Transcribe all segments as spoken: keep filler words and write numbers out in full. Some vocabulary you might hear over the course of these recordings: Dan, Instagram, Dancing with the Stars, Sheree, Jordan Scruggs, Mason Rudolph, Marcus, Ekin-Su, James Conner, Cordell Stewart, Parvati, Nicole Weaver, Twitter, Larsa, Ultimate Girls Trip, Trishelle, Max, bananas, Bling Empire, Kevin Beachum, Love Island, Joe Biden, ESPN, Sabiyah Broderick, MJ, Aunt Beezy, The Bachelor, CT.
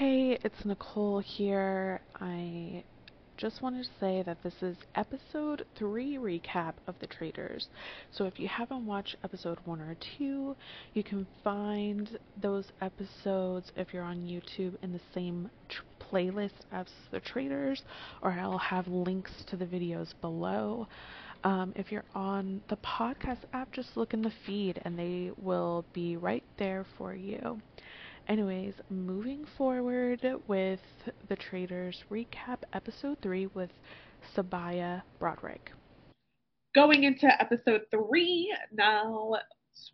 Hey, it's Nicole here. I just wanted to say that this is episode three recap of The Traitors. So if you haven't watched episode one or two, you can find those episodes if you're on YouTube in the same tr- playlist as The Traitors, or I'll have links to the videos below. Um, if you're on the podcast app, just look in the feed and they will be right there for you. Anyways, moving forward with The Traitors recap episode three with Sabiyah Broderick. Going into episode three now,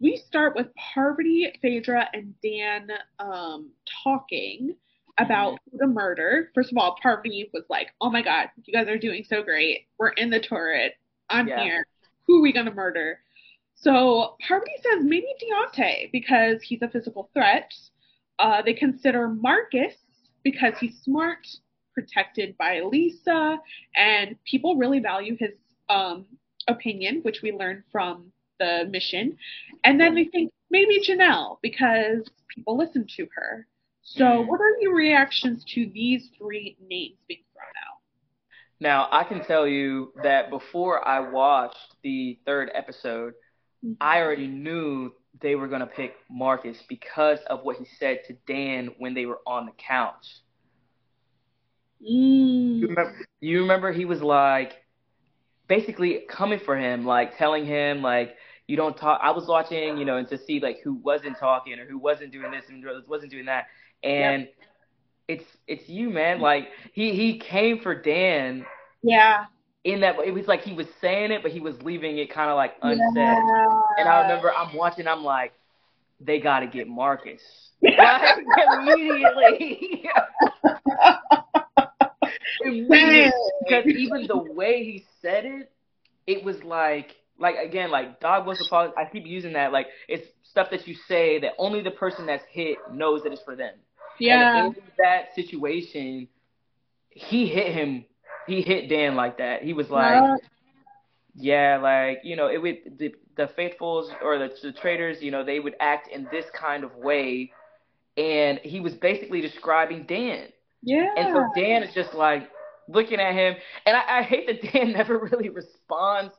we start with Parvati, Phaedra, and Dan um, talking about the murder. First of all, Parvati was like, "Oh my God, you guys are doing so great. We're in the turret. I'm yeah. here. Who are we gonna murder?" So Parvati says maybe Deontay because he's a physical threat. Uh, they consider Marcus because he's smart, protected by Lisa, and people really value his um, opinion, which we learned from the mission. And then they think maybe Janelle because people listen to her. So what are your reactions to these three names being thrown out? Now, I can tell you that before I watched the third episode, mm-hmm. I already knew they were going to pick Marcus because of what he said to Dan when they were on the couch. Mm. You remember, you remember he was like, basically coming for him, like telling him, like, you don't talk. I was watching, you know, and to see like who wasn't talking or who wasn't doing this and wasn't doing that. And yep. it's, it's you, man. Like he, he came for Dan. Yeah. In that, it was like he was saying it, but he was leaving it kind of like unsaid. Yeah. And I remember I'm watching, I'm like, they got to get Marcus. Like, immediately. immediately. Because even the way he said it, it was like, like again, like dog whistle calls. I keep using that. Like it's stuff that you say that only the person that's hit knows that it's for them. Yeah. And in that situation, he hit him. He hit Dan like that. He was like, uh, yeah, like, you know, it would the, the faithfuls or the, the traitors, you know, they would act in this kind of way. And he was basically describing Dan. Yeah. And so Dan is just like looking at him. And I, I hate that Dan never really responds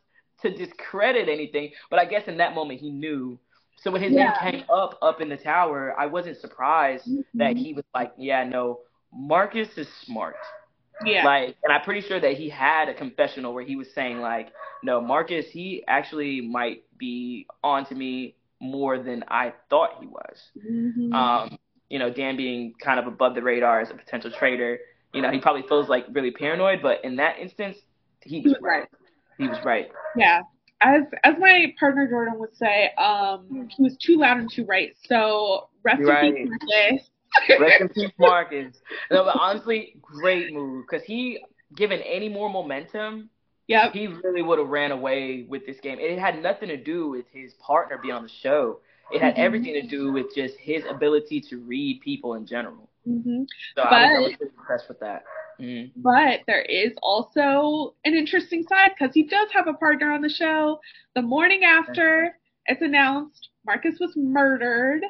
to discredit anything. But I guess in that moment he knew. So when his yeah. name came up, up in the tower, I wasn't surprised mm-hmm. that he was like, yeah, no, Marcus is smart. Yeah. Like, and I'm pretty sure that he had a confessional where he was saying like, no, Marcus, he actually might be onto me more than I thought he was. Mm-hmm. Um, you know, Dan being kind of above the radar as a potential traitor, you know, he probably feels like really paranoid, but in that instance, he was right. He was right. Yeah. As as my partner Jordan would say, um, he was too loud and too right. So rest in peace. Rest in peace, Marcus. No, but honestly, great move because he, given any more momentum, yeah, he really would have ran away with this game. It had nothing to do with his partner being on the show. It had mm-hmm. everything to do with just his ability to read people in general. Mm-hmm. So but, I was really impressed with that. Mm-hmm. But there is also an interesting side because he does have a partner on the show. The morning after it's announced Marcus was murdered.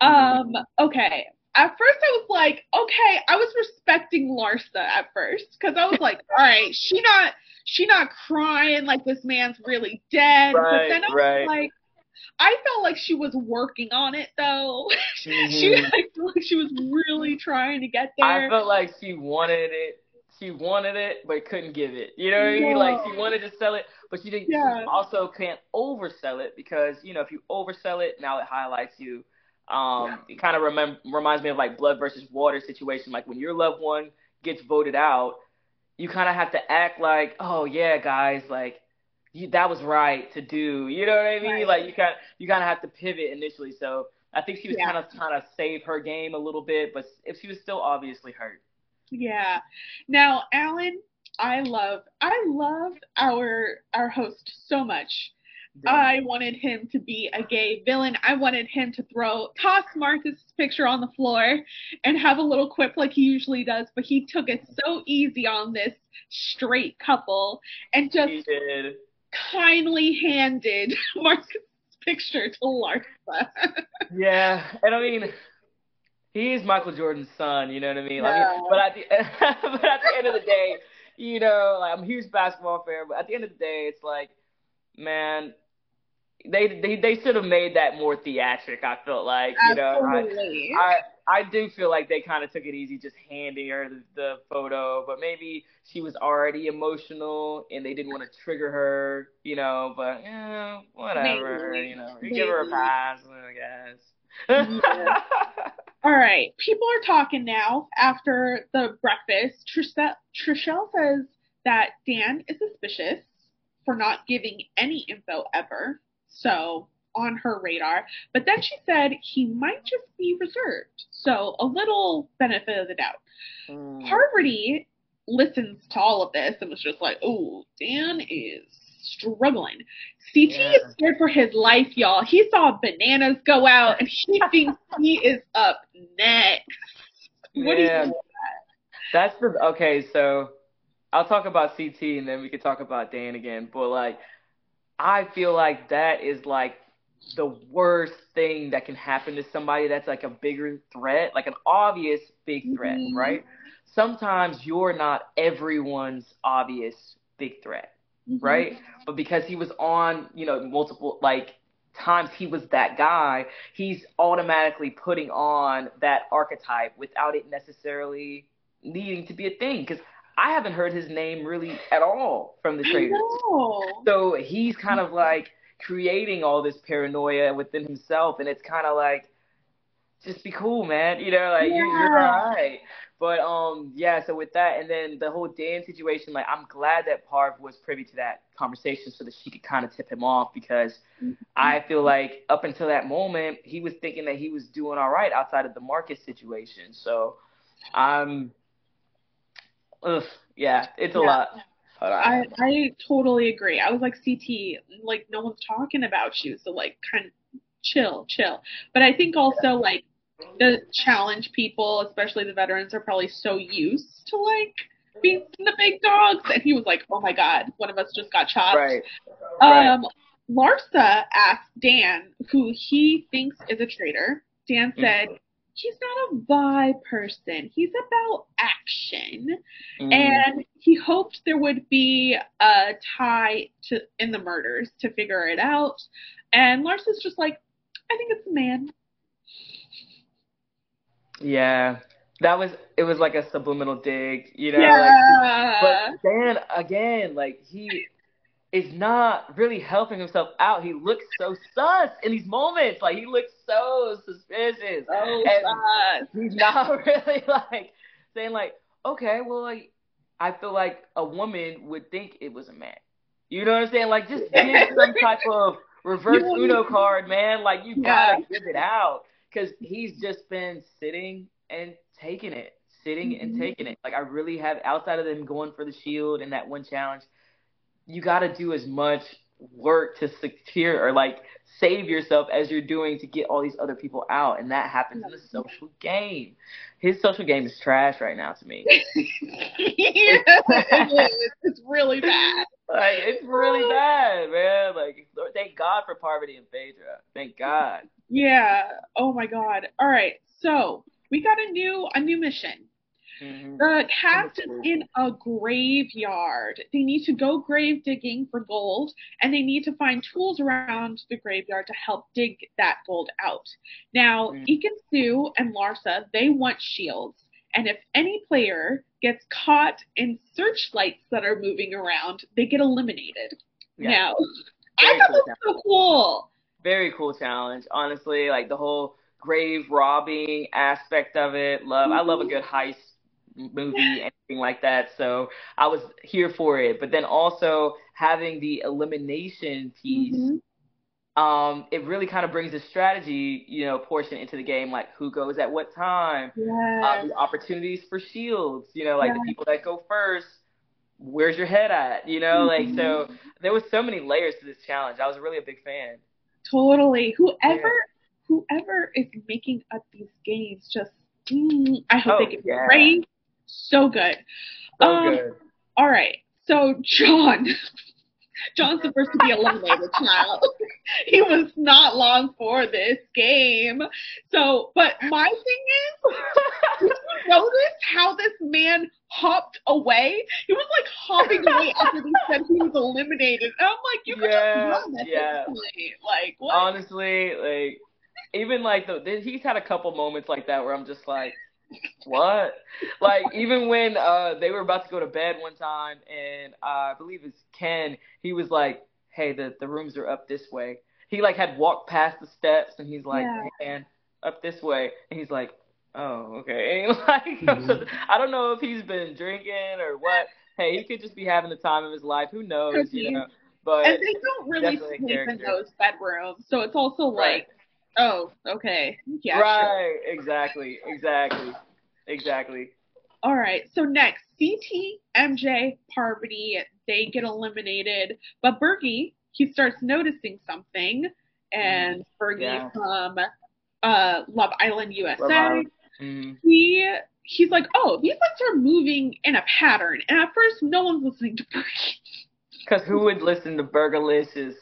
Um, okay. At first, I was like, okay, I was respecting Larsa at first because I was like, all right, she not she not crying like this man's really dead. Right, but then I was right. like, I felt like she was working on it though. Mm-hmm. she I feel like she was really trying to get there. I felt like she wanted it. She wanted it, but couldn't give it. You know what yeah. I mean? Like she wanted to sell it, but she didn't. Yeah. She also can't oversell it because you know if you oversell it, now it highlights you. Um, it kind of remem- reminds me of like blood versus water situation. Like when your loved one gets voted out, you kind of have to act like, oh yeah, guys, like you, that was right to do. You know what I mean? Right. Like you kind you kind of have to pivot initially. So I think she was yeah. kind of trying to save her game a little bit, but if she was still obviously hurt. Yeah. Now, Alan, I love I love our our host so much. Yeah. I wanted him to be a gay villain. I wanted him to throw, toss Marcus' picture on the floor and have a little quip like he usually does, but he took it so easy on this straight couple and just kindly handed Marcus' picture to Larsa. Yeah, and I mean, he's Michael Jordan's son, you know what I mean? Like, no. But at the but at the end of the day, you know, like, I'm a huge basketball fan, but at the end of the day, it's like, man, they they, they should have made that more theatric, I felt like, you Absolutely. know. I, I I do feel like they kind of took it easy just handing her the, the photo, but maybe she was already emotional and they didn't want to trigger her, you know, but, you know, whatever, maybe. you know, you give her a pass, I guess. Yeah. All right, people are talking now after the breakfast. Trishelle, Trishelle says that Dan is suspicious for not giving any info ever, so on her radar. But then she said he might just be reserved, so a little benefit of the doubt. Mm. Parvati listens to all of this and was just like, "Oh, Dan is struggling." C T yeah. is scared for his life, y'all. He saw bananas go out, and he thinks he is up next. What yeah. do you think of that? That's the okay. So I'll talk about C T, and then we can talk about Dan again. But like, I feel like that is like the worst thing that can happen to somebody. That's like a bigger threat, like an obvious big threat, mm-hmm. right? Sometimes you're not everyone's obvious big threat. Right? But because he was on, you know, multiple, like, times he was that guy, he's automatically putting on that archetype without it necessarily needing to be a thing. Because I haven't heard his name really at all from the Traitors. So he's kind of, like, creating all this paranoia within himself. And it's kind of like, just be cool, man. You know, like, yeah. you're, you're all right. But, um, yeah, so with that, and then the whole Dan situation, like, I'm glad that Parv was privy to that conversation so that she could kind of tip him off, because mm-hmm. I feel like up until that moment, he was thinking that he was doing all right outside of the Marcus situation. So, um, ugh, yeah, it's yeah. a lot. I, I totally agree. I was like, C T, like, no one's talking about you, so, like, kind of chill, chill. But I think also, yeah. like, the challenge people, especially the veterans, are probably so used to, like, being the big dogs. And he was like, oh, my God, one of us just got chopped. Right. Um, right. Larsa asked Dan, who he thinks is a traitor. Dan said, mm-hmm. he's not a vibe person. He's about action. Mm-hmm. And he hoped there would be a tie to in the murders to figure it out. And Larsa's just like, I think it's a man. Yeah, that was, it was like a subliminal dig, you know, yeah. like, but Dan, again, like, he is not really helping himself out. He looks so sus in these moments, like, he looks so suspicious, oh, and sus. He's not really, like, saying, like, okay, well, like, I feel like a woman would think it was a man, you know what I'm saying, like, just give some type of reverse Uno card, man, like, you gotta yeah. give it out. Because he's just been sitting and taking it, sitting mm-hmm. and taking it. Like, I really have, outside of them going for the shield and that one challenge, you got to do as much work to secure or, like, save yourself as you're doing to get all these other people out. And that happens in the social game. His social game is trash right now to me. Yes, it is. It's really bad. Like, it's really bad, man. Like, thank God for Parvati and Phaedra. Thank God. Yeah. Oh my God. All right. So we got a new a new mission. Mm-hmm. The cast is in a graveyard. They need to go grave digging for gold, and they need to find tools around the graveyard to help dig that gold out. Now, mm-hmm. Ekin-Su and Larsa, they want shields, and if any player gets caught in searchlights that are moving around, they get eliminated. Yeah. Now, Very I thought cool that was so cool. Very cool challenge, honestly. Like, the whole grave robbing aspect of it. Love, I love a good heist movie, anything like that. So I was here for it. But then also having the elimination piece, mm-hmm. um, it really kind of brings the strategy, you know, portion into the game, like who goes at what time, yes. um, the opportunities for shields, you know, like yes. the people that go first. Where's your head at? You know, mm-hmm. like, so there was so many layers to this challenge. I was really a big fan. Totally. Whoever yeah. whoever is making up these games, just mm, I hope oh, they get yeah. great. So good. So um, good. All right. So John John's the first to be eliminated, child. He was not long for this game. So, but my thing is, did you notice how this man hopped away? He was like hopping away after they said he was eliminated. And I'm like, you could yeah, just run at yeah. this point. Like, what? Honestly, like, even like, the, he's had a couple moments like that where I'm just like, what? Like, even when uh they were about to go to bed one time, and uh, I believe it's Ken, he was like, hey, the, the rooms are up this way. He like had walked past the steps, and he's like, yeah. hey, man, up this way. And he's like, oh, okay. And like, mm-hmm. I don't know if he's been drinking or what. Hey, he could just be having the time of his life. Who knows, you know? But and they don't really sleep character. in those bedrooms, so it's also like, right. oh, okay. Yeah, right, sure. exactly, exactly, exactly. All right, so next, C T, M J, Parvati, they get eliminated, but Bergie, he starts noticing something, and mm, Bergie yeah. from uh, Love Island, U S A, Love Island. Mm. he he's like, oh, these lights are moving in a pattern, and at first, no one's listening to Bergie. Because who would listen to Bergalicious?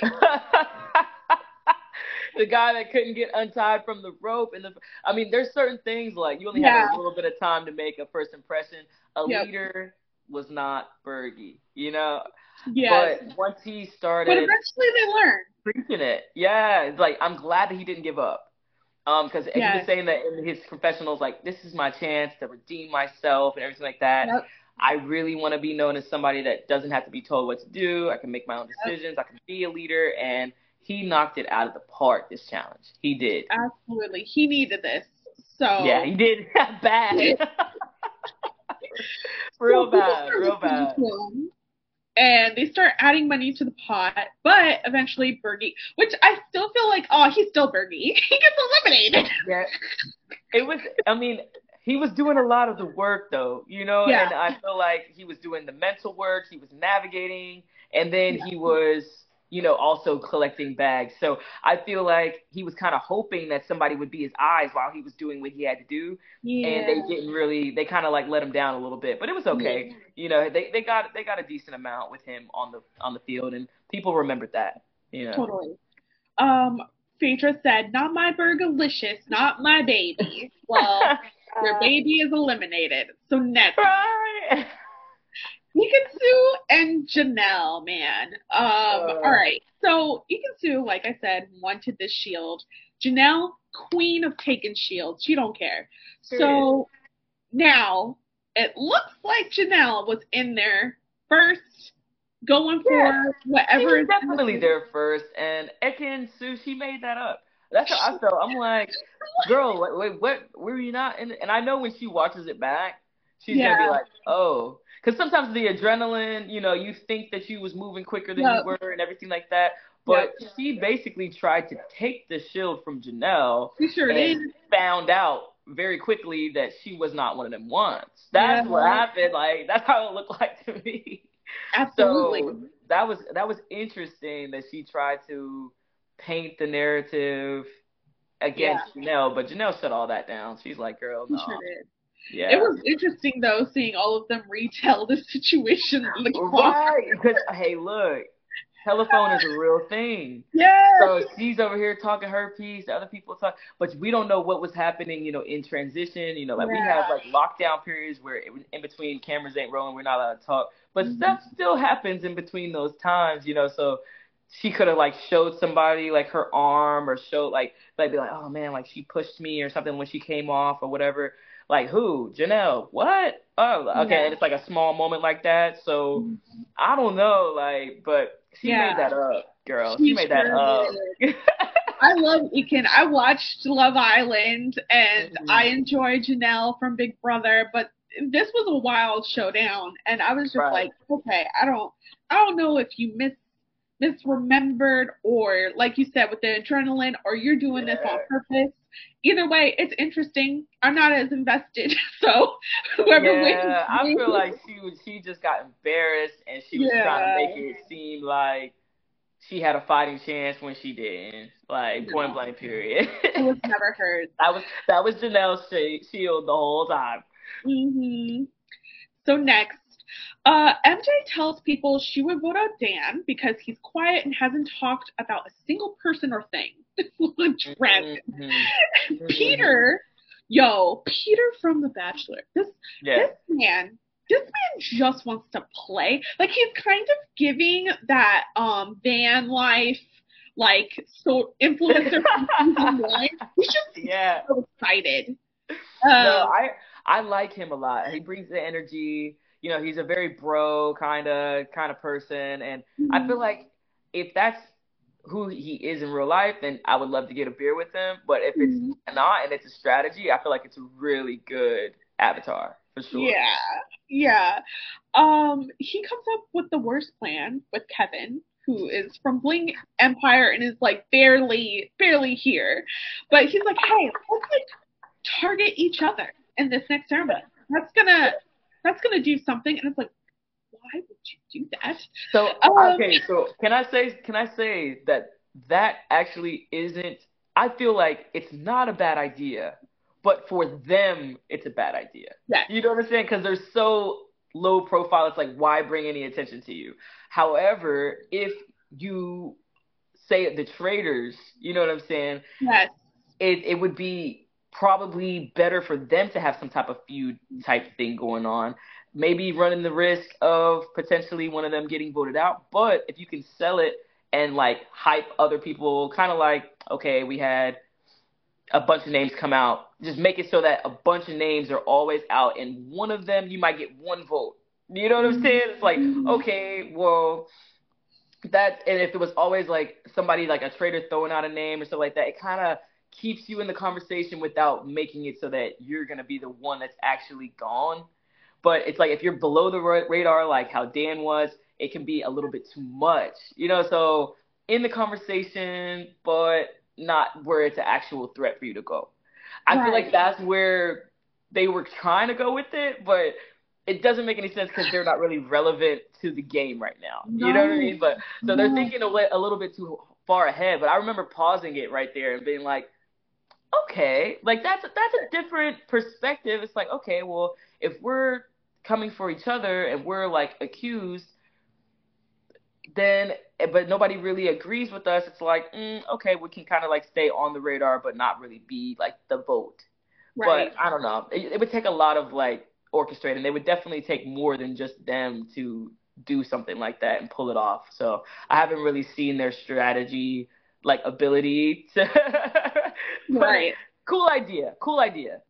The guy that couldn't get untied from the rope. And the, I mean, there's certain things like you only yeah. have a little bit of time to make a first impression. A yep. leader was not Bergie, you know? Yeah. But once he started. But eventually they learned. Preaching it. Yeah. It's like, I'm glad that he didn't give up. Um, because yeah. he was saying that in his confessionals, like, this is my chance to redeem myself and everything like that. Yep. I really want to be known as somebody that doesn't have to be told what to do. I can make my own decisions. Yep. I can be a leader. And he knocked it out of the park, this challenge. He did. Absolutely. He needed this. So yeah, he did. Bad. real so bad. Real bad. And they start adding money to the pot, but eventually Bergie, which I still feel like, oh, he's still Bergie. He gets eliminated. Yeah. It was, I mean, he was doing a lot of the work, though, you know, yeah. and I feel like he was doing the mental work. He was navigating, and then yeah. he was, you know, also collecting bags. So I feel like he was kind of hoping that somebody would be his eyes while he was doing what he had to do. Yeah. And they didn't really, they kind of like let him down a little bit, but it was okay. Yeah. You know, they, they got, they got a decent amount with him on the, on the field, and people remembered that, you know. Totally. Um, Phaedra said, not my Bergalicious, not my baby. Well, your baby is eliminated. So next. Right. Ekin-Su and Janelle, man. Um, oh. All right. So Ekin-Su, like I said, wanted this shield. Janelle, queen of taking shields. She don't care. Sure so is. Now it looks like Janelle was in there first, going yeah. for whatever. She was definitely is there first. And Ekin-Su, she made that up. That's how I felt. I'm like, girl, wait, wait what? Were you not in? And I know when she watches it back, she's yeah. gonna be like, oh. Because sometimes the adrenaline, you know, you think that you was moving quicker than yep. you were and everything like that. But yep. she basically tried to take the shield from Janelle. She sure and did. Found out very quickly that she was not one of them ones. That's yeah. what happened. Like, that's how it looked like to me. Absolutely. So that was that was interesting that she tried to paint the narrative against yeah. Janelle. But Janelle shut all that down. She's like, girl, no. Nah. She sure did. Yeah. It was interesting, though, seeing all of them retell the situation. Like, right, because, hey, look, telephone is a real thing. Yeah. So she's over here talking her piece, the other people talk, but we don't know what was happening, you know, in transition. You know, like, yeah. we have, like, lockdown periods where it, in between cameras ain't rolling, we're not allowed to talk. But mm-hmm. stuff still happens in between those times, you know, so she could have, like, showed somebody, like, her arm or showed, like, like, be like, oh, man, like, she pushed me or something when she came off or whatever. Like, who? Janelle. What? Oh, okay. Yeah. And it's like a small moment like that. So, mm-hmm. I don't know. Like, but she yeah. made that up, girl. She, she made sure that up. I love Ekin. I watched Love Island, and mm-hmm. I enjoy Janelle from Big Brother, but this was a wild showdown. And I was just right. like, okay, I don't, I don't know if you miss misremembered or, like you said, with the adrenaline, or you're doing yeah. this on purpose. Either way, it's interesting. I'm not as invested, so whoever yeah, wins. Yeah, I feel like she was, she just got embarrassed, and she was yeah. trying to make it seem like she had a fighting chance when she didn't. Like, no. point blank, period. It was never hers. That was that was Janelle's shield the whole time. Mm-hmm. So next, Uh, M J tells people she would vote out Dan because he's quiet and hasn't talked about a single person or thing. Tragic. Mm-hmm. Peter, yo, Peter from The Bachelor. This, yeah. this man, this man just wants to play. Like, he's kind of giving that um, van life, like, so influencer from life. We should be yeah. so excited. Um, no, I I like him a lot. He brings the energy. You know, he's a very bro kind of kind of person, and mm-hmm. I feel like if that's who he is in real life, then I would love to get a beer with him. But if it's mm-hmm. not, and it's a strategy, I feel like it's a really good avatar for sure. Yeah, yeah. Um, he comes up with the worst plan with Kevin, who is from Bling Empire and is like barely barely here, but he's like, hey, let's like target each other in this next ceremony. That's gonna that's gonna do something. And it's like, why would you do that? So um, okay, so can I say can I say that that actually isn't, I feel like it's not a bad idea, but for them it's a bad idea. Yeah. You don't understand, because they're so low profile, it's like, why bring any attention to you? However, if you say the traitors, you know what I'm saying? Yes. It it would be probably better for them to have some type of feud type thing going on, maybe running the risk of potentially one of them getting voted out. But if you can sell it and like hype other people, kind of like, okay, we had a bunch of names come out, just make it so that a bunch of names are always out and one of them, you might get one vote. You know what I'm saying? It's like, okay, well, that, and if it was always like somebody like a traitor throwing out a name or something like that, it kind of keeps you in the conversation without making it so that you're going to be the one that's actually gone. But it's like, if you're below the radar, like how Dan was, it can be a little bit too much, you know? So in the conversation, but not where it's an actual threat for you to go. I right. feel like that's where they were trying to go with it, but it doesn't make any sense because they're not really relevant to the game right now. No. You know what I mean? But so no. they're thinking a, a little bit too far ahead, but I remember pausing it right there and being like, okay, like that's a, that's a different perspective. It's like, okay, well, if we're coming for each other and we're like accused, then but nobody really agrees with us, it's like, mm, okay, we can kind of like stay on the radar but not really be like the vote. Right. But I don't know. It, it would take a lot of like orchestrating. They would definitely take more than just them to do something like that and pull it off. So I haven't really seen their strategy like ability to right. Cool idea. Cool idea.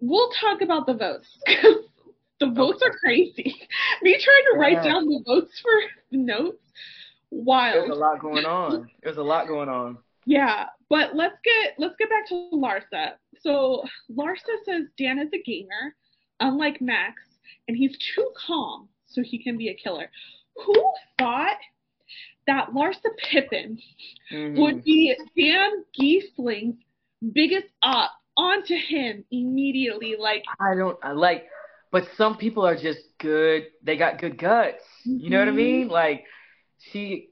We'll talk about the votes. The votes okay. are crazy. Me trying to write yeah. down the votes for notes. Wild. There's a lot going on. There's a lot going on. Yeah, but let's get let's get back to Larsa. So Larsa says Dan is a gamer, unlike Max, and he's too calm so he can be a killer. Who thought that Larsa Pippen mm-hmm. would be Dan Giesling's biggest up onto him immediately? Like, I don't I like. But some people are just good. They got good guts. You know what I mean? Like, she,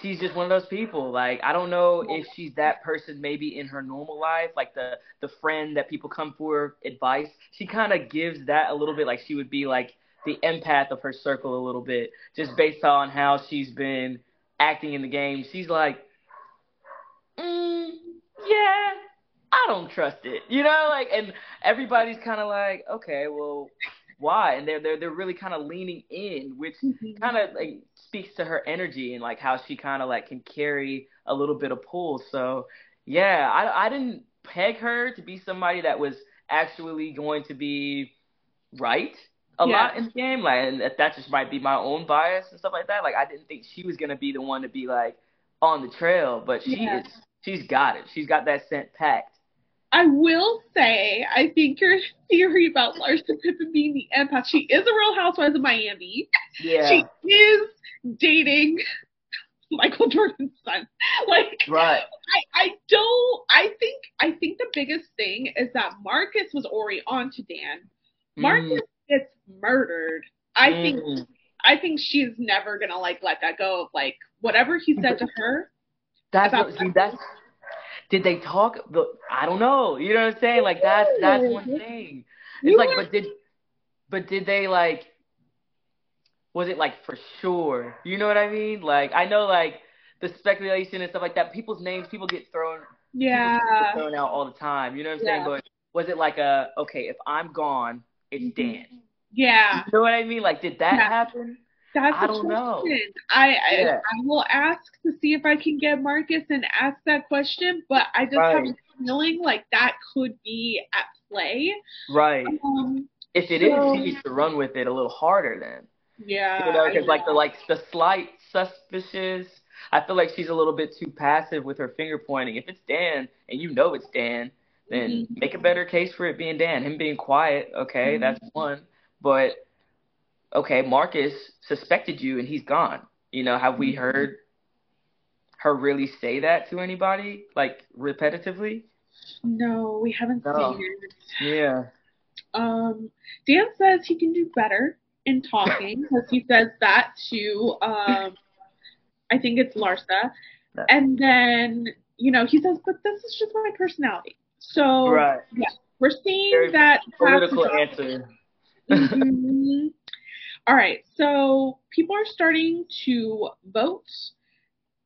she's just one of those people. Like, I don't know if she's that person maybe in her normal life, like the, the friend that people come for advice. She kind of gives that a little bit. Like, she would be like the empath of her circle a little bit, just based on how she's been acting in the game. She's like, mm, yeah. I don't trust it, you know, like, and everybody's kind of like, okay, well, why? And they're they're they're really kind of leaning in, which mm-hmm. kind of like speaks to her energy and like how she kind of like can carry a little bit of pull. So yeah, I I didn't peg her to be somebody that was actually going to be right a yeah. lot in the game, like, and that just might be my own bias and stuff like that. Like, I didn't think she was gonna be the one to be like on the trail, but she yeah. is. She's got it. She's got that scent packed. I will say, I think your theory about Larsa Pippen being the empath, she is a Real Housewives of Miami. Yeah. She is dating Michael Jordan's son. Like, right. I, I don't, I think, I think the biggest thing is that Marcus was already on to Dan. Marcus mm. gets murdered. I mm. think, I think she's never going to, like, let that go of, like, whatever he said to her. That's about what, see, that's, did they talk? I don't know. You know what I'm saying? Like, that's that's one thing. It's like, but did but did they like was it like for sure? You know what I mean? Like, I know like the speculation and stuff like that, people's names, people get thrown, yeah, get thrown out all the time. You know what I'm yeah. saying? But was it like a, okay, if I'm gone, it's Dan. Yeah. You know what I mean? Like, did that yeah. happen? That's I don't know. I, yeah. I I will ask to see if I can get Marcus and ask that question, but I just right. have a feeling like that could be at play. Right. Um, if it so, is, he needs to run with it a little harder then. Yeah. You know, because like the like the slight suspicious, I feel like she's a little bit too passive with her finger pointing. If it's Dan and you know it's Dan, then mm-hmm. make a better case for it being Dan. Him being quiet, okay, mm-hmm. that's one, but. Okay, Marcus suspected you and he's gone. You know, have we heard her really say that to anybody, like, repetitively? No, we haven't no. seen it. Yeah. Um, Dan says he can do better in talking because he says that to, um, I think it's Larsa. That's and then, you know, he says, but this is just my personality. So, right. yeah, we're seeing Very that. Political answer. Mm-hmm. All right, so people are starting to vote.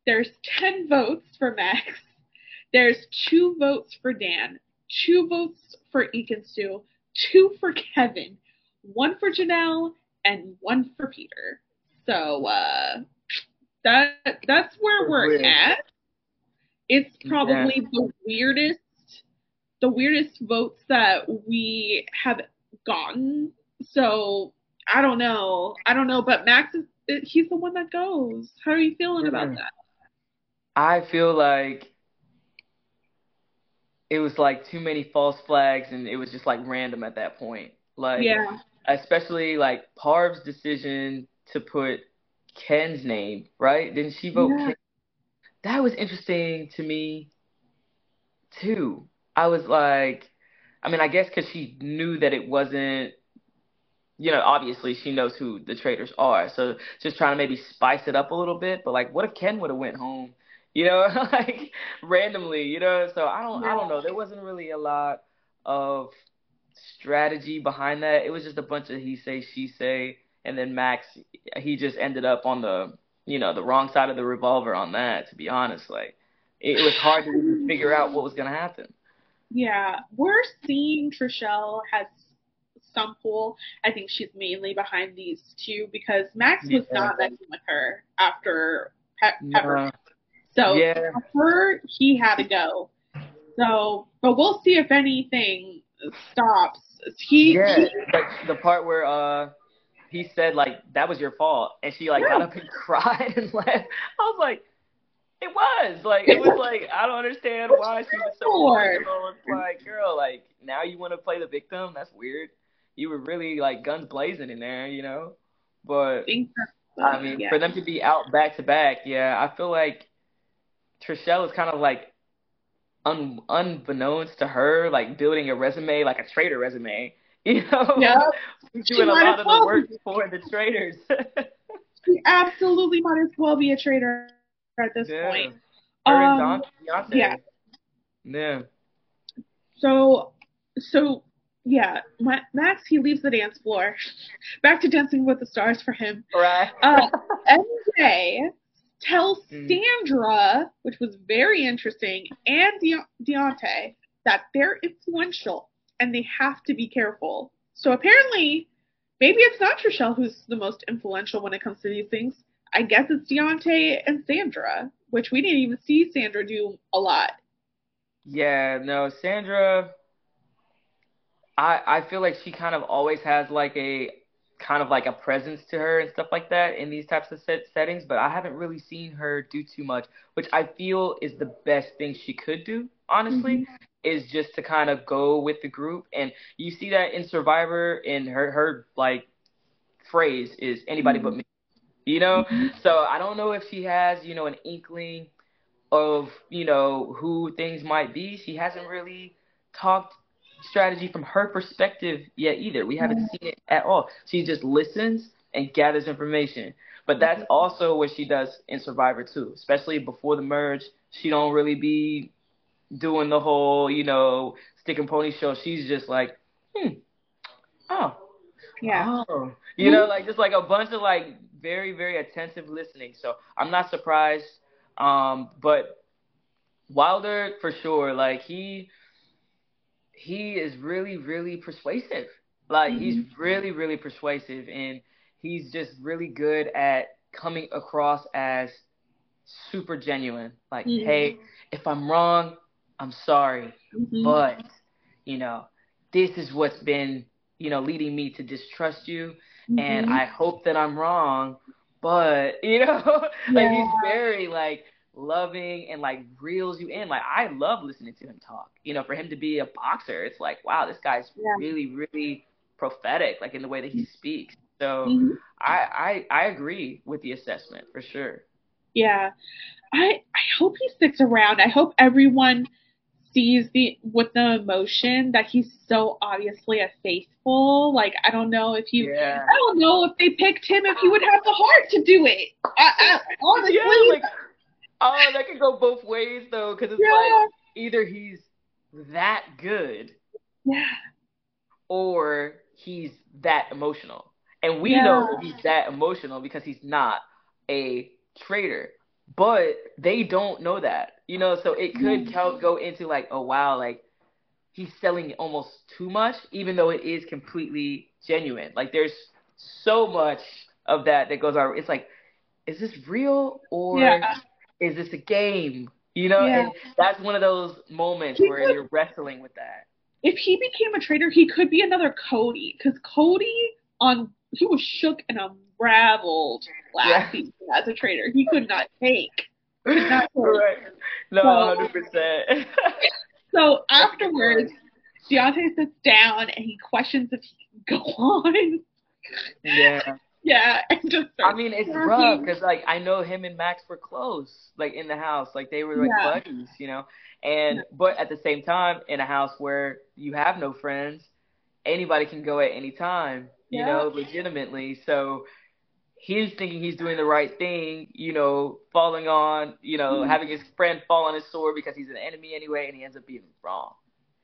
There's ten votes for Max. There's two votes for Dan, two votes for Ekin-Su, two for Kevin, one for Janelle, and one for Peter. So uh, that that's where we're Weird. at. It's probably yeah. the weirdest, the weirdest votes that we have gotten. So. I don't know. I don't know, but Max, is, he's the one that goes. How are you feeling about that? I feel like it was like too many false flags and it was just like random at that point. Like, yeah. especially like Parv's decision to put Ken's name, right? Didn't she vote yeah. Ken? That was interesting to me too. I was like, I mean, I guess because she knew that it wasn't, you know, obviously she knows who the traitors are. So just trying to maybe spice it up a little bit. But, like, what if Ken would have went home, you know, like randomly, you know? So I don't yeah. I don't know. There wasn't really a lot of strategy behind that. It was just a bunch of he say, she say. And then Max, he just ended up on the, you know, the wrong side of the revolver on that, to be honest. Like, it, it was hard to figure out what was going to happen. Yeah. We're seeing Trishelle has some pool. I think she's mainly behind these two because Max was yeah. not messing with her after Pe- Pepper. No. So yeah. her, he had to go. So, but we'll see if anything stops. He, yeah. he like the part where uh he said like that was your fault, and she like yeah. got up and cried and left. I was like, it was like it was like I don't understand why she was so emotional. It's like, girl, like now you want to play the victim? That's weird. You were really, like, guns blazing in there, you know? But, I mean, yeah. for them to be out back-to-back, yeah, I feel like Trishelle is kind of, like, un- unbeknownst to her, like, building a resume, like a traitor resume, you know? Yeah. Doing a lot of well the work be. for the traitors. She absolutely might as well be a traitor at this yeah. point. Her um, and Deontay. Yeah. Yeah. So, so... Yeah, my, Max, he leaves the dance floor. Back to Dancing with the Stars for him. Right. uh, M J tells Sandra, which was very interesting, and De- Deontay that they're influential and they have to be careful. So apparently, maybe it's not Trishelle who's the most influential when it comes to these things. I guess it's Deontay and Sandra, which we didn't even see Sandra do a lot. Yeah, no, Sandra... I, I feel like she kind of always has like a kind of like a presence to her and stuff like that in these types of set settings, but I haven't really seen her do too much, which I feel is the best thing she could do, honestly, mm-hmm. is just to kind of go with the group. And you see that in Survivor, and her, her like phrase is anybody mm-hmm. but me, you know? Mm-hmm. So I don't know if she has, you know, an inkling of, you know, who things might be. She hasn't really talked strategy from her perspective yet either. We haven't mm-hmm. seen it at all. She just listens and gathers information, but that's also what she does in Survivor too, especially before the merge. She don't really be doing the whole, you know, stick and pony show. She's just like, hmm, oh, Yeah. Oh. You know, like just like a bunch of like very, very attentive listening. So I'm not surprised. Um, but Wilder for sure, like he he is really, really persuasive. Like mm-hmm. he's really, really persuasive, and he's just really good at coming across as super genuine. Like, mm-hmm. hey, if I'm wrong, I'm sorry. Mm-hmm. But, you know, this is what's been, you know, leading me to distrust you. Mm-hmm. And I hope that I'm wrong. But, you know, like yeah. he's very like loving and like reels you in. Like, I love listening to him talk, you know, for him to be a boxer. It's like, wow, this guy's yeah. really, really prophetic, like in the way that he speaks. So mm-hmm. I, I I agree with the assessment for sure. Yeah. I I hope he sticks around. I hope everyone sees the with the emotion that he's so obviously a faithful. Like, I don't know if you yeah. I don't know if they picked him if he would have the heart to do it. I, I, honestly. Yeah, like, oh, that could go both ways though, because it's yeah. like either he's that good yeah. or he's that emotional. And we yeah. know he's that emotional because he's not a traitor, but they don't know that, you know, so it could mm-hmm. go into like, oh, wow, like he's selling almost too much, even though it is completely genuine. Like there's so much of that that goes on. It's like, is this real or yeah. is this a game? You know, yeah. and that's one of those moments where you're wrestling with that. If he became a traitor, he could be another Cody, because Cody on He was shook and unraveled last yeah. season as a traitor. He could not take. He could not take. Right. No, one hundred percent. So, so afterwards, Deontay sits down and he questions if he can go on. Yeah. Yeah. And just I mean, it's laughing. rough because, like, I know him and Max were close, like, in the house. Like, they were, like, yeah. buddies, you know. And yeah. But at the same time, in a house where you have no friends, anybody can go at any time. You yeah. know, legitimately. So he's thinking he's doing the right thing, you know, falling on, you know, mm-hmm. having his friend fall on his sword because he's an enemy anyway, and he ends up being wrong.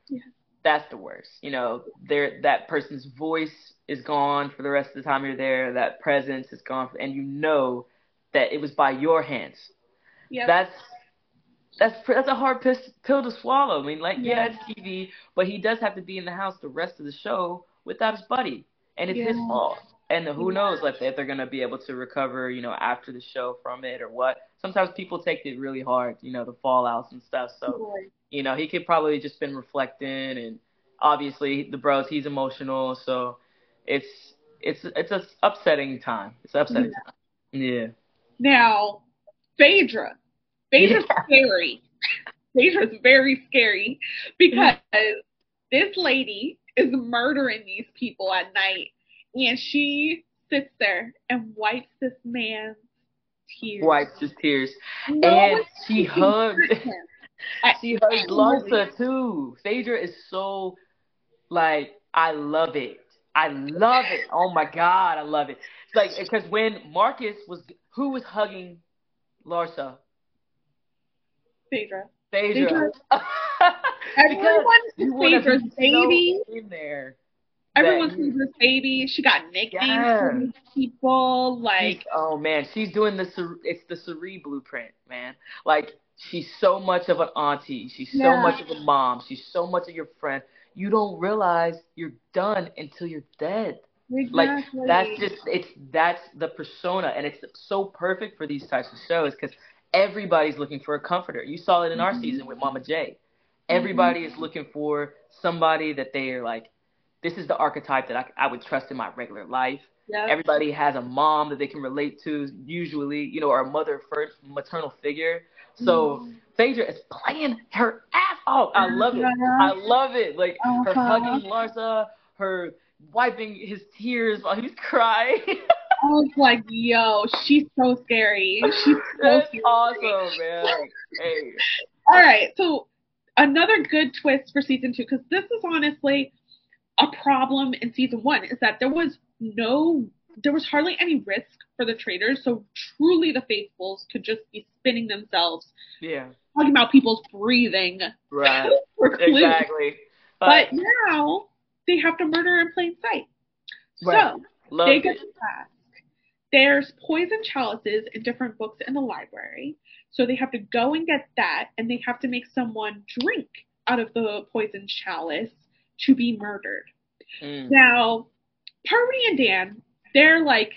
Yeah. That's the worst. You know, there that person's voice is gone for the rest of the time you're there. That presence is gone. For, and you know that it was by your hands. Yeah. That's that's that's a hard piss, pill to swallow. I mean, like, yeah. yeah, it's T V, but he does have to be in the house the rest of the show without his buddy. And it's yeah. his fault. And who knows like, if they're going to be able to recover, you know, after the show from it or what. Sometimes people take it really hard, you know, the fallouts and stuff. So, yeah. you know, he could probably just been reflecting. And obviously, the bros, he's emotional. So it's it's it's an upsetting time. It's an upsetting yeah. time. Yeah. Now, Phaedra. Phaedra's yeah. scary. Phaedra's very scary because this lady is murdering these people at night, and she sits there and wipes this man's tears. Wipes his tears, no and she hugs. She hugs Larsa too. Phaedra is so like, I love it. I love it. Oh my God, I love it. Like because when Marcus was, who was hugging Larsa? Phaedra. Phaedra. Phaedra. Everyone's Phaedra's baby. So in there Everyone's Phaedra's baby. She got nicknames yeah. for these people. Like, she's, oh man, she's doing the Sher- it's the Sheree blueprint, man. Like, she's so much of an auntie. She's yeah. so much of a mom. She's so much of your friend. You don't realize you're done until you're dead. Exactly. Like that's just it's that's the persona, and it's so perfect for these types of shows because everybody's looking for a comforter. You saw it in mm-hmm. our season with Mama J. Everybody mm-hmm. is looking for somebody that they are like, this is the archetype that I, I would trust in my regular life. Yep. Everybody has a mom that they can relate to usually, you know, or a mother first maternal figure. So mm-hmm. Phaedra is playing her ass off. I love it. I love it. Like uh-huh. her hugging Larsa, her wiping his tears while he's crying. I was like, yo, she's so scary. She's so scary. Awesome, man. Hey. All right. So another good twist for season two, because this is honestly a problem in season one, is that there was no, there was hardly any risk for the traitors. So truly the faithfuls could just be spinning themselves. Yeah. Talking about people's breathing. Right. Exactly. But, but now they have to murder in plain sight. Right. So Love they go to class. There's poison chalices in different books in the library. So they have to go and get that, and they have to make someone drink out of the poison chalice to be murdered. Mm. Now, Parvati and Dan, they're like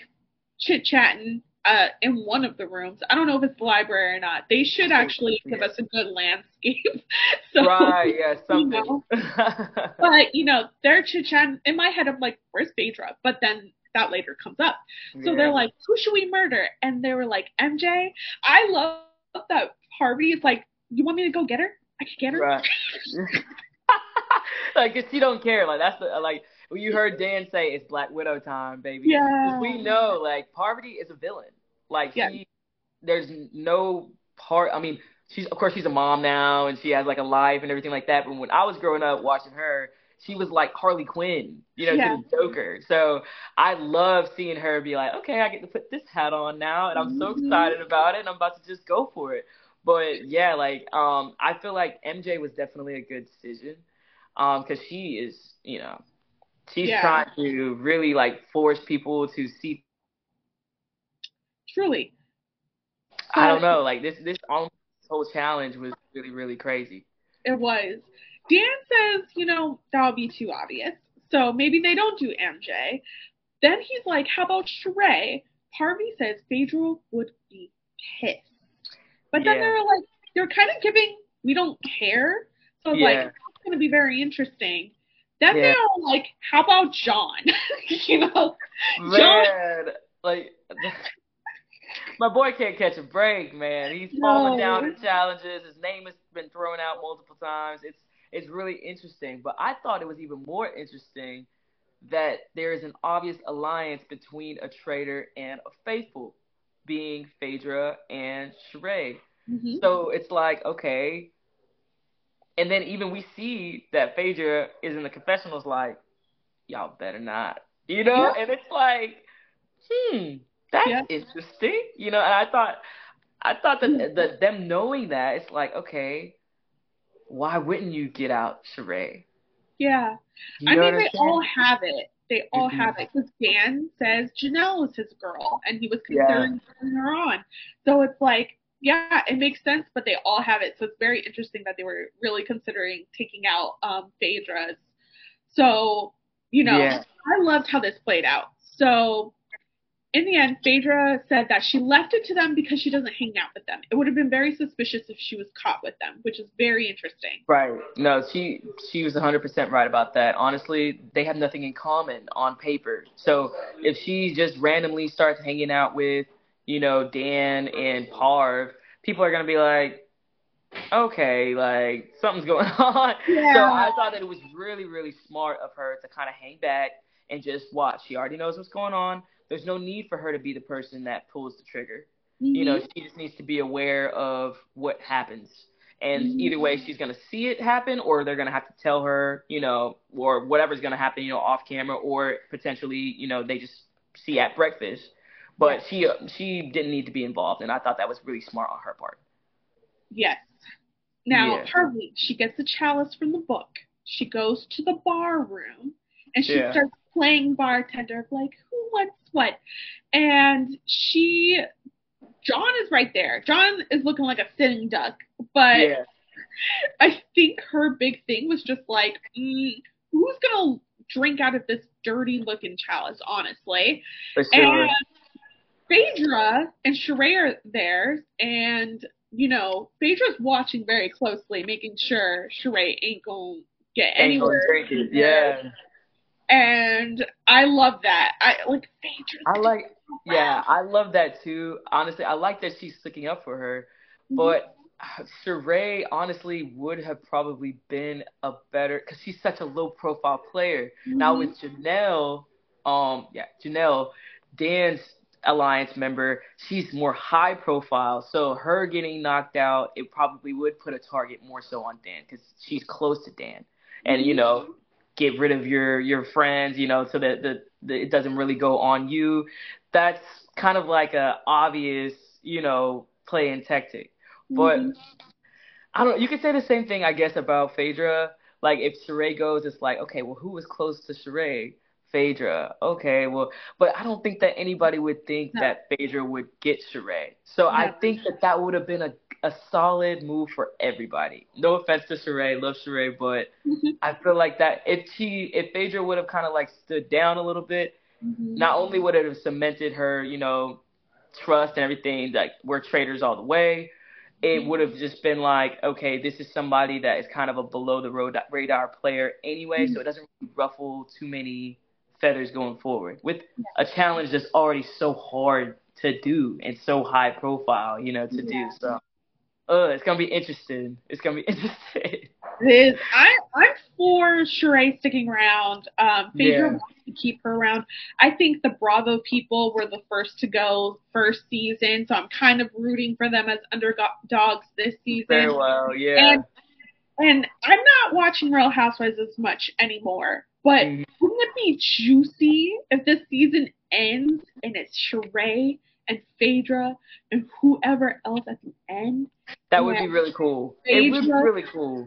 chit-chatting uh, in one of the rooms. I don't know if it's the library or not. They should actually give us a good landscape. So, right, yeah, something. You know, but, you know, they're chit-chatting. In my head, I'm like, where's Phaedra? But then that later comes up. So yeah. They're like, who should we murder? And they were like, M J. I love that Parvati is like, you want me to go get her? I can get her. Right. Like, cause she don't care. Like, that's the, like, when you heard Dan say it's Black Widow time, baby. Yeah. We know, like, Parvati is a villain. Like, yeah. she, there's no part, I mean, she's, of course, she's a mom now, and she has, like, a life and everything like that. But when I was growing up watching her, she was like Harley Quinn, you know, yeah. to the Joker. So I love seeing her be like, okay, I get to put this hat on now, and I'm mm-hmm. so excited about it, and I'm about to just go for it. But, yeah, like, um, I feel like M J was definitely a good decision. Um, because she is, you know, she's yeah. trying to really, like, force people to see. Truly. I don't know. Like, this this whole challenge was really, really crazy. It was. Dan says, you know, that would be too obvious. So maybe they don't do M J. Then he's like, how about Sheree? Harvey says Phaedra would be pissed. But then yeah. they're like, they're kind of giving, we don't care. So, yeah. like, going to be very interesting. Then yeah. they are like, how about John? You know, man, John, like, my boy can't catch a break, man. He's no. falling down in challenges. His name has been thrown out multiple times. It's it's really interesting. But I thought it was even more interesting that there is an obvious alliance between a traitor and a faithful, being Phaedra and Sheree. Mm-hmm. So it's like, okay. And then even we see that Phaedra is in the confessionals like, y'all better not, you know? Yeah. And it's like, hmm, that's yeah. interesting, you know? And I thought, I thought that the, them knowing that, it's like, okay, why wouldn't you get out Sheree? Yeah. You know, I mean, they saying? all have it. They all mm-hmm. have it. Because Dan says Janelle is his girl, and he was considering yeah. bringing her on. So it's like, yeah, it makes sense, but they all have it. So it's very interesting that they were really considering taking out um, Phaedra's. So, you know, yeah. I loved how this played out. So in the end, Phaedra said that she left it to them because she doesn't hang out with them. It would have been very suspicious if she was caught with them, which is very interesting. Right. No, she she was one hundred percent right about that. Honestly, they have nothing in common on paper. So if she just randomly starts hanging out with, you know, Dan and Parv, people are going to be like, okay, like, something's going on. Yeah. So I thought that it was really, really smart of her to kind of hang back and just watch. She already knows what's going on. There's no need for her to be the person that pulls the trigger. Mm-hmm. You know, she just needs to be aware of what happens. And mm-hmm. either way, she's going to see it happen, or they're going to have to tell her, you know, or whatever's going to happen, you know, off camera, or potentially, you know, they just see at breakfast. But she she didn't need to be involved, and I thought that was really smart on her part. Yes. Now, yeah. Harvey, she gets the chalice from the book. She goes to the bar room, and she yeah. starts playing bartender, like, who wants what? And she, John is right there. John is looking like a sitting duck, but yeah. I think her big thing was just like, mm, who's going to drink out of this dirty-looking chalice, honestly? For sure. And Phaedra and Sheree are there, and, you know, Phaedra's watching very closely, making sure Sheree ain't gonna get anywhere. Yeah. And I love that. I like Phaedra. I like, yeah, I love that too. Honestly, I like that she's sticking up for her, but mm-hmm. Sheree honestly would have probably been a better, because she's such a low-profile player. Mm-hmm. Now with Janelle, um, yeah, Janelle, Dan's alliance member, she's more high profile, so her getting knocked out, it probably would put a target more so on Dan, because she's close to Dan, and you know, get rid of your your friends, you know, so that the, the it doesn't really go on you. That's kind of like a obvious, you know, play and tactic. But mm-hmm. I don't, you could say the same thing I guess about Phaedra. Like if Sheree goes, it's like, okay, well, who was close to Sheree? Phaedra. Okay, well, but I don't think that anybody would think no. that Phaedra would get Sheree. So no. I think that that would have been a, a solid move for everybody. No offense to Sheree, love Sheree, but mm-hmm. I feel like that if she, if Phaedra would have kind of like stood down a little bit, mm-hmm. not only would it have cemented her, you know, trust and everything, like we're traitors all the way, it would have just been like, okay, this is somebody that is kind of a below the radar player anyway, mm-hmm. so it doesn't really ruffle too many feathers going forward with yeah. a challenge that's already so hard to do and so high profile, you know, to yeah. do. So, uh, it's gonna be interesting. It's gonna be interesting. It is. I, I'm for Sheree sticking around. Um, Phaedra yeah. wants to keep her around. I think the Bravo people were the first to go first season, so I'm kind of rooting for them as underdogs this season. Very well, yeah. And, and I'm not watching Real Housewives as much anymore, but mm. wouldn't it be juicy if this season ends and it's Sheree and Phaedra and whoever else at the end? That would be really cool. Phaedra it would be really cool.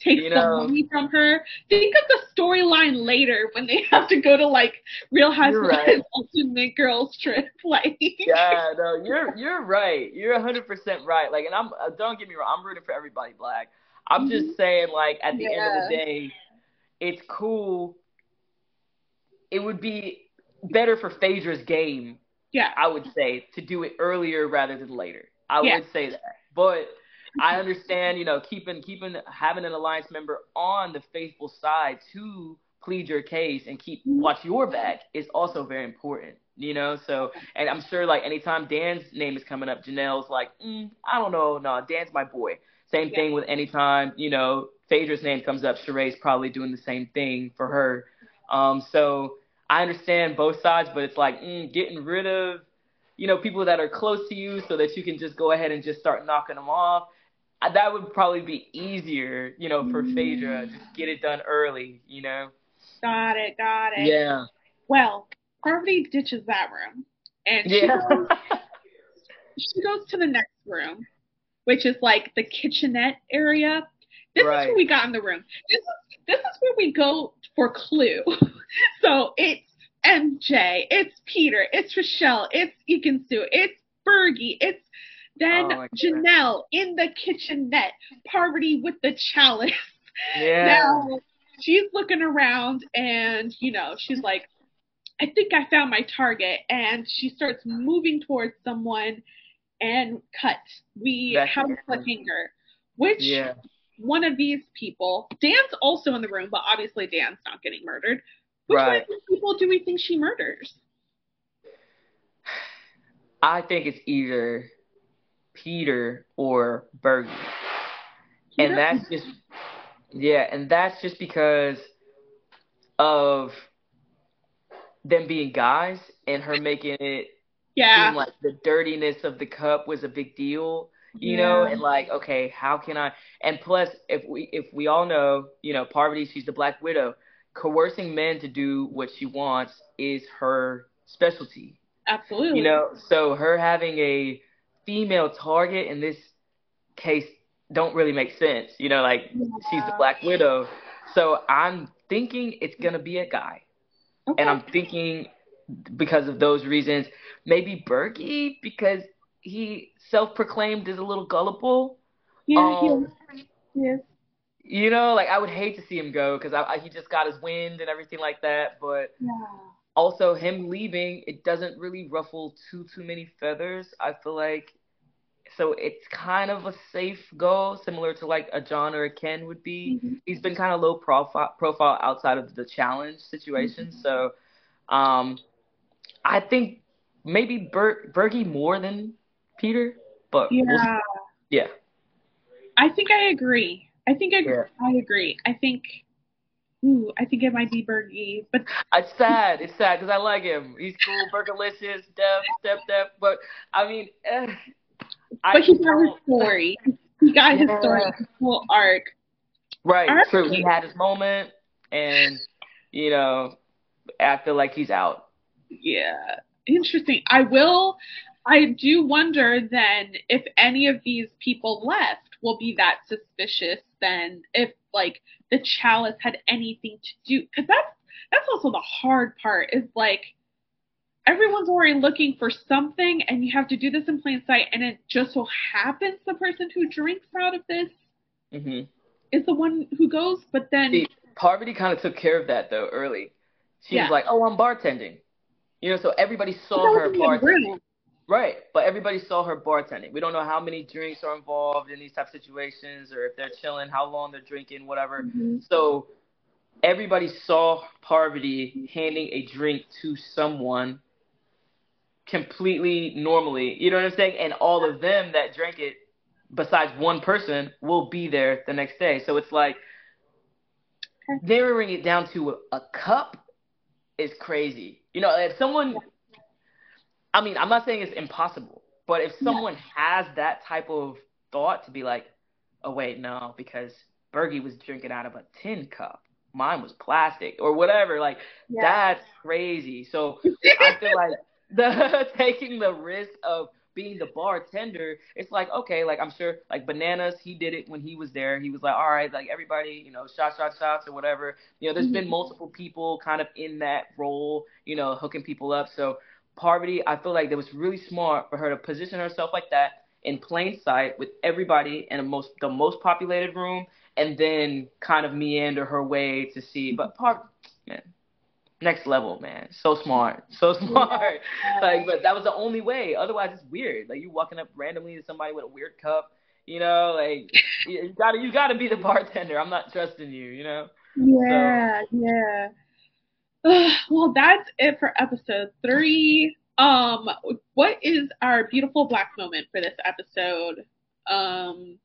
Take you know, the money from her. Think of the storyline later when they have to go to like Real Housewives right. Ultimate Girls Trip. Like, yeah, no, you're you're right. You're one hundred percent right. Like, and I'm don't get me wrong, I'm rooting for everybody black. I'm mm-hmm. just saying, like, at the yeah. end of the day, it's cool. It would be better for Phaedra's game. Yeah, I would say to do it earlier rather than later. I yeah. would say that, but. I understand, you know, keeping, keeping, having an alliance member on the faithful side to plead your case and keep watch your back is also very important, you know. So, and I'm sure, like, anytime Dan's name is coming up, Janelle's like, mm, I don't know, no, Dan's my boy. Same yeah. thing with anytime, you know, Phaedra's name comes up, Sheree's probably doing the same thing for her. Um, so I understand both sides, but it's like mm, getting rid of, you know, people that are close to you so that you can just go ahead and just start knocking them off. That would probably be easier, you know, for Phaedra. Just get it done early, you know? Got it, got it. Yeah. Well, Parvati ditches that room. And she, yeah. goes, she goes to the next room, which is, like, the kitchenette area. This right. is where we got in the room. This is, this is where we go for Clue. So it's M J, it's Peter, it's Trishelle, it's Ekin-Su, it's Bergie, it's... Then oh Janelle in the kitchenette, Parvati with the chalice. Yeah. Now she's looking around and, you know, she's like, I think I found my target. And she starts moving towards someone and cut. We have a cliffhanger, which yeah. one of these people, Dan's also in the room, but obviously Dan's not getting murdered. Which right. one of these people do we think she murders? I think it's either Peter or Bergie. And yeah. that's just yeah, and that's just because of them being guys and her making it yeah. seem like the dirtiness of the cup was a big deal, you yeah. know, and like, okay, how can I and plus if we if we all know, you know, Parvati, she's the Black Widow. Coercing men to do what she wants is her specialty. Absolutely. You know, so her having a female target in this case don't really make sense, you know, like yeah. she's the Black Widow, so I'm thinking it's gonna be a guy. Okay. And I'm thinking because of those reasons, maybe Bergie, because he self-proclaimed is a little gullible. Yeah, um, yeah. You know, like I would hate to see him go because I, I, he just got his wind and everything like that, but yeah. also, him leaving, it doesn't really ruffle too, too many feathers, I feel like. So it's kind of a safe goal, similar to like a John or a Ken would be. Mm-hmm. He's been kind of low profile, profile outside of the challenge situation. Mm-hmm. So um, I think maybe Ber- Bergie more than Peter, but yeah. We'll, yeah. I think I agree. I think I, yeah. I agree. I think... Ooh, I think it might be Bergie, but it's sad. It's sad because I like him. He's cool, Bergalicious, Deaf, Step Deaf. But I mean, eh, but I he got his story. He got his yeah. story, his whole arc. Right, Archie. True. He had his moment, and you know, I feel like he's out. Yeah, interesting. I will. I do wonder then if any of these people left will be that suspicious. Then if like. The chalice had anything to do, because that's that's also the hard part, is like everyone's already looking for something and you have to do this in plain sight, and it just so happens the person who drinks out of this mm-hmm. is the one who goes. But then See, Parvati kind of took care of that though early. She yeah. was like, oh, I'm bartending. You know, so everybody saw her bartending. Right, but everybody saw her bartending. We don't know how many drinks are involved in these type of situations, or if they're chilling, how long they're drinking, whatever. Mm-hmm. So everybody saw Parvati handing a drink to someone completely normally. You know what I'm saying? And all of them that drank it, besides one person, will be there the next day. So it's like narrowing it down to a cup is crazy. You know, if someone... I mean, I'm not saying it's impossible, but if someone yeah. has that type of thought to be like, oh, wait, no, because Bergie was drinking out of a tin cup. Mine was plastic or whatever. Like, yeah. that's crazy. So I feel like the taking the risk of being the bartender, it's like, okay, like I'm sure like Bananas, he did it when he was there. He was like, all right, like everybody, you know, shot, shot, shots or whatever. You know, there's mm-hmm. been multiple people kind of in that role, you know, hooking people up. So Parvati, I feel like that was really smart for her to position herself like that in plain sight with everybody in the most the most populated room, and then kind of meander her way to see. But Parvati, man, next level, man. So smart. So smart. Yeah. Like, but that was the only way. Otherwise, it's weird. Like, you walking up randomly to somebody with a weird cup, you know, like, you gotta, you gotta be the bartender. I'm not trusting you, you know? Yeah, so. yeah. Well, that's it for episode three. Um, what is our beautiful black moment for this episode? Um,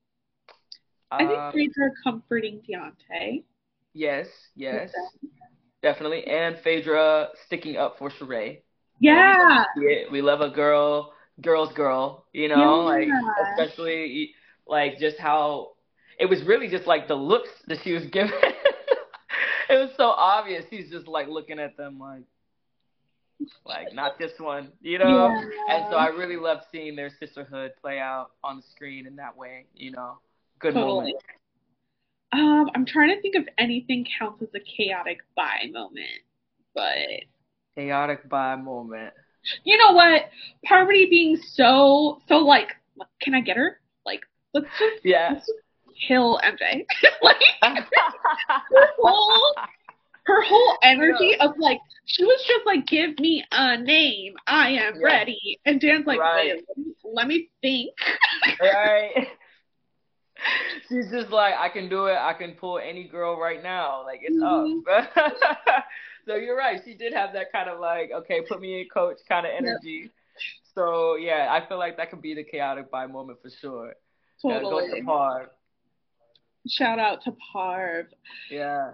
I think um, Phaedra comforting Deontay. Yes, yes, definitely. And Phaedra sticking up for Sheree. Yeah. You know, we, love we love a girl, girl's girl, you know, yeah. like, especially like just how it was really just like the looks that she was giving. It was so obvious. He's just like looking at them like, like not this one, you know? Yeah. And so I really loved seeing their sisterhood play out on the screen in that way, you know? Good totally. moment. Um, I'm trying to think if anything counts as a chaotic bi moment, but... Chaotic bi moment. You know what? Parvati being so, so like, can I get her? Like, let's just... Yeah. Let's just kill M J. Like her whole her whole energy yeah. of like she was just like, give me a name, I am yeah. ready. And Dan's like, right. wait, let me, let me think. Right. She's just like, I can do it, I can pull any girl right now. Like it's mm-hmm. up. So you're right. She did have that kind of like, okay, put me in coach kind of energy. Yep. So yeah, I feel like that could be the chaotic bi moment for sure. Totally. Yeah, it goes to par. Shout out to Parv. Yeah.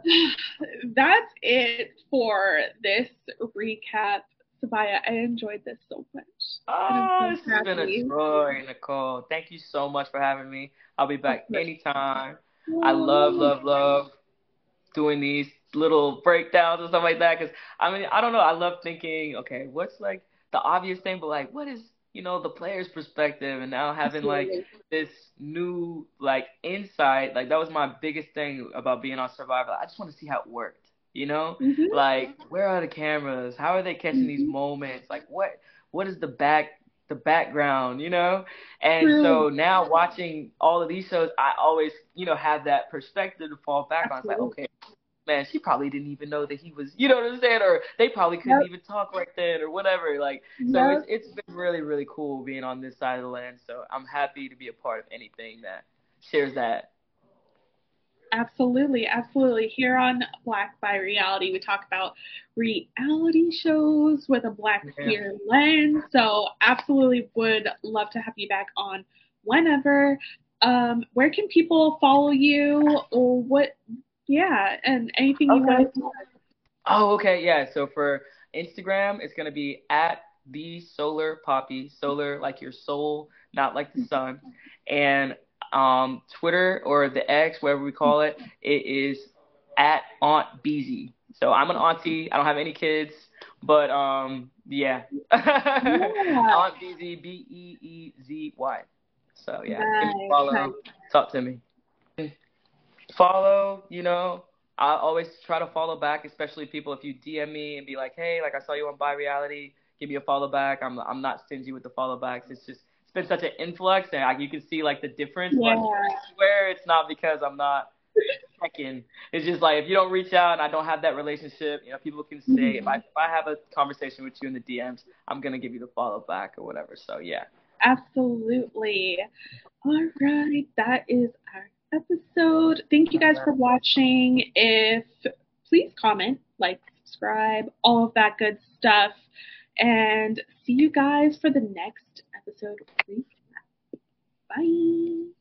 That's it for this recap. Sabiyah, I enjoyed this so much. Oh, so this happy. has been a joy, Nicole. Thank you so much for having me. I'll be back anytime. Yay. I love, love, love doing these little breakdowns and stuff like that. Because, I mean, I don't know. I love thinking, okay, what's, like, the obvious thing? But, like, what is... you know, the player's perspective, and now having like this new like insight, like that was my biggest thing about being on Survivor. I just want to see how it worked, you know, mm-hmm. like where are the cameras? How are they catching mm-hmm. these moments? Like what, what is the back, the background, you know? And really? So now watching all of these shows, I always, you know, have that perspective to fall back Absolutely. on. It's like, okay, man, she probably didn't even know that he was, you know what I'm saying? Or they probably couldn't yep. even talk right then or whatever. Like, so yep. it's, it's been really, really cool being on this side of the land. So I'm happy to be a part of anything that shares that. Absolutely. Absolutely. Here on Black Bi Reality, we talk about reality shows with a Black queer yeah. lens. So absolutely would love to have you back on whenever. Um, where can people follow you, or what... Yeah, and anything you okay. guys want. Oh, okay, yeah. So for Instagram, it's going to be at the Solar Poppy. Solar, like your soul, not like the sun. And um, Twitter, or the X, whatever we call it, it is at Aunt Beezy. So I'm an auntie. I don't have any kids, but um, yeah. yeah. Aunt Beezy, B E E Z Y. So yeah, nice. Give me a follow. Nice. Talk to me. Follow, you know, I always try to follow back, especially people if you D M me and be like, hey, like I saw you on Bi Reality, give me a follow back. I'm I'm not stingy with the follow backs. It's just it's been such an influx, and I, you can see like the difference. Yeah. But I swear it's not because I'm not checking. It's just like if you don't reach out and I don't have that relationship, you know, people can say mm-hmm. if I if I have a conversation with you in the D Ms, I'm gonna give you the follow back or whatever. So yeah. Absolutely. All right, that is our episode. Thank you guys for watching. If please comment, like, subscribe, all of that good stuff, and see you guys for the next episode. Bye.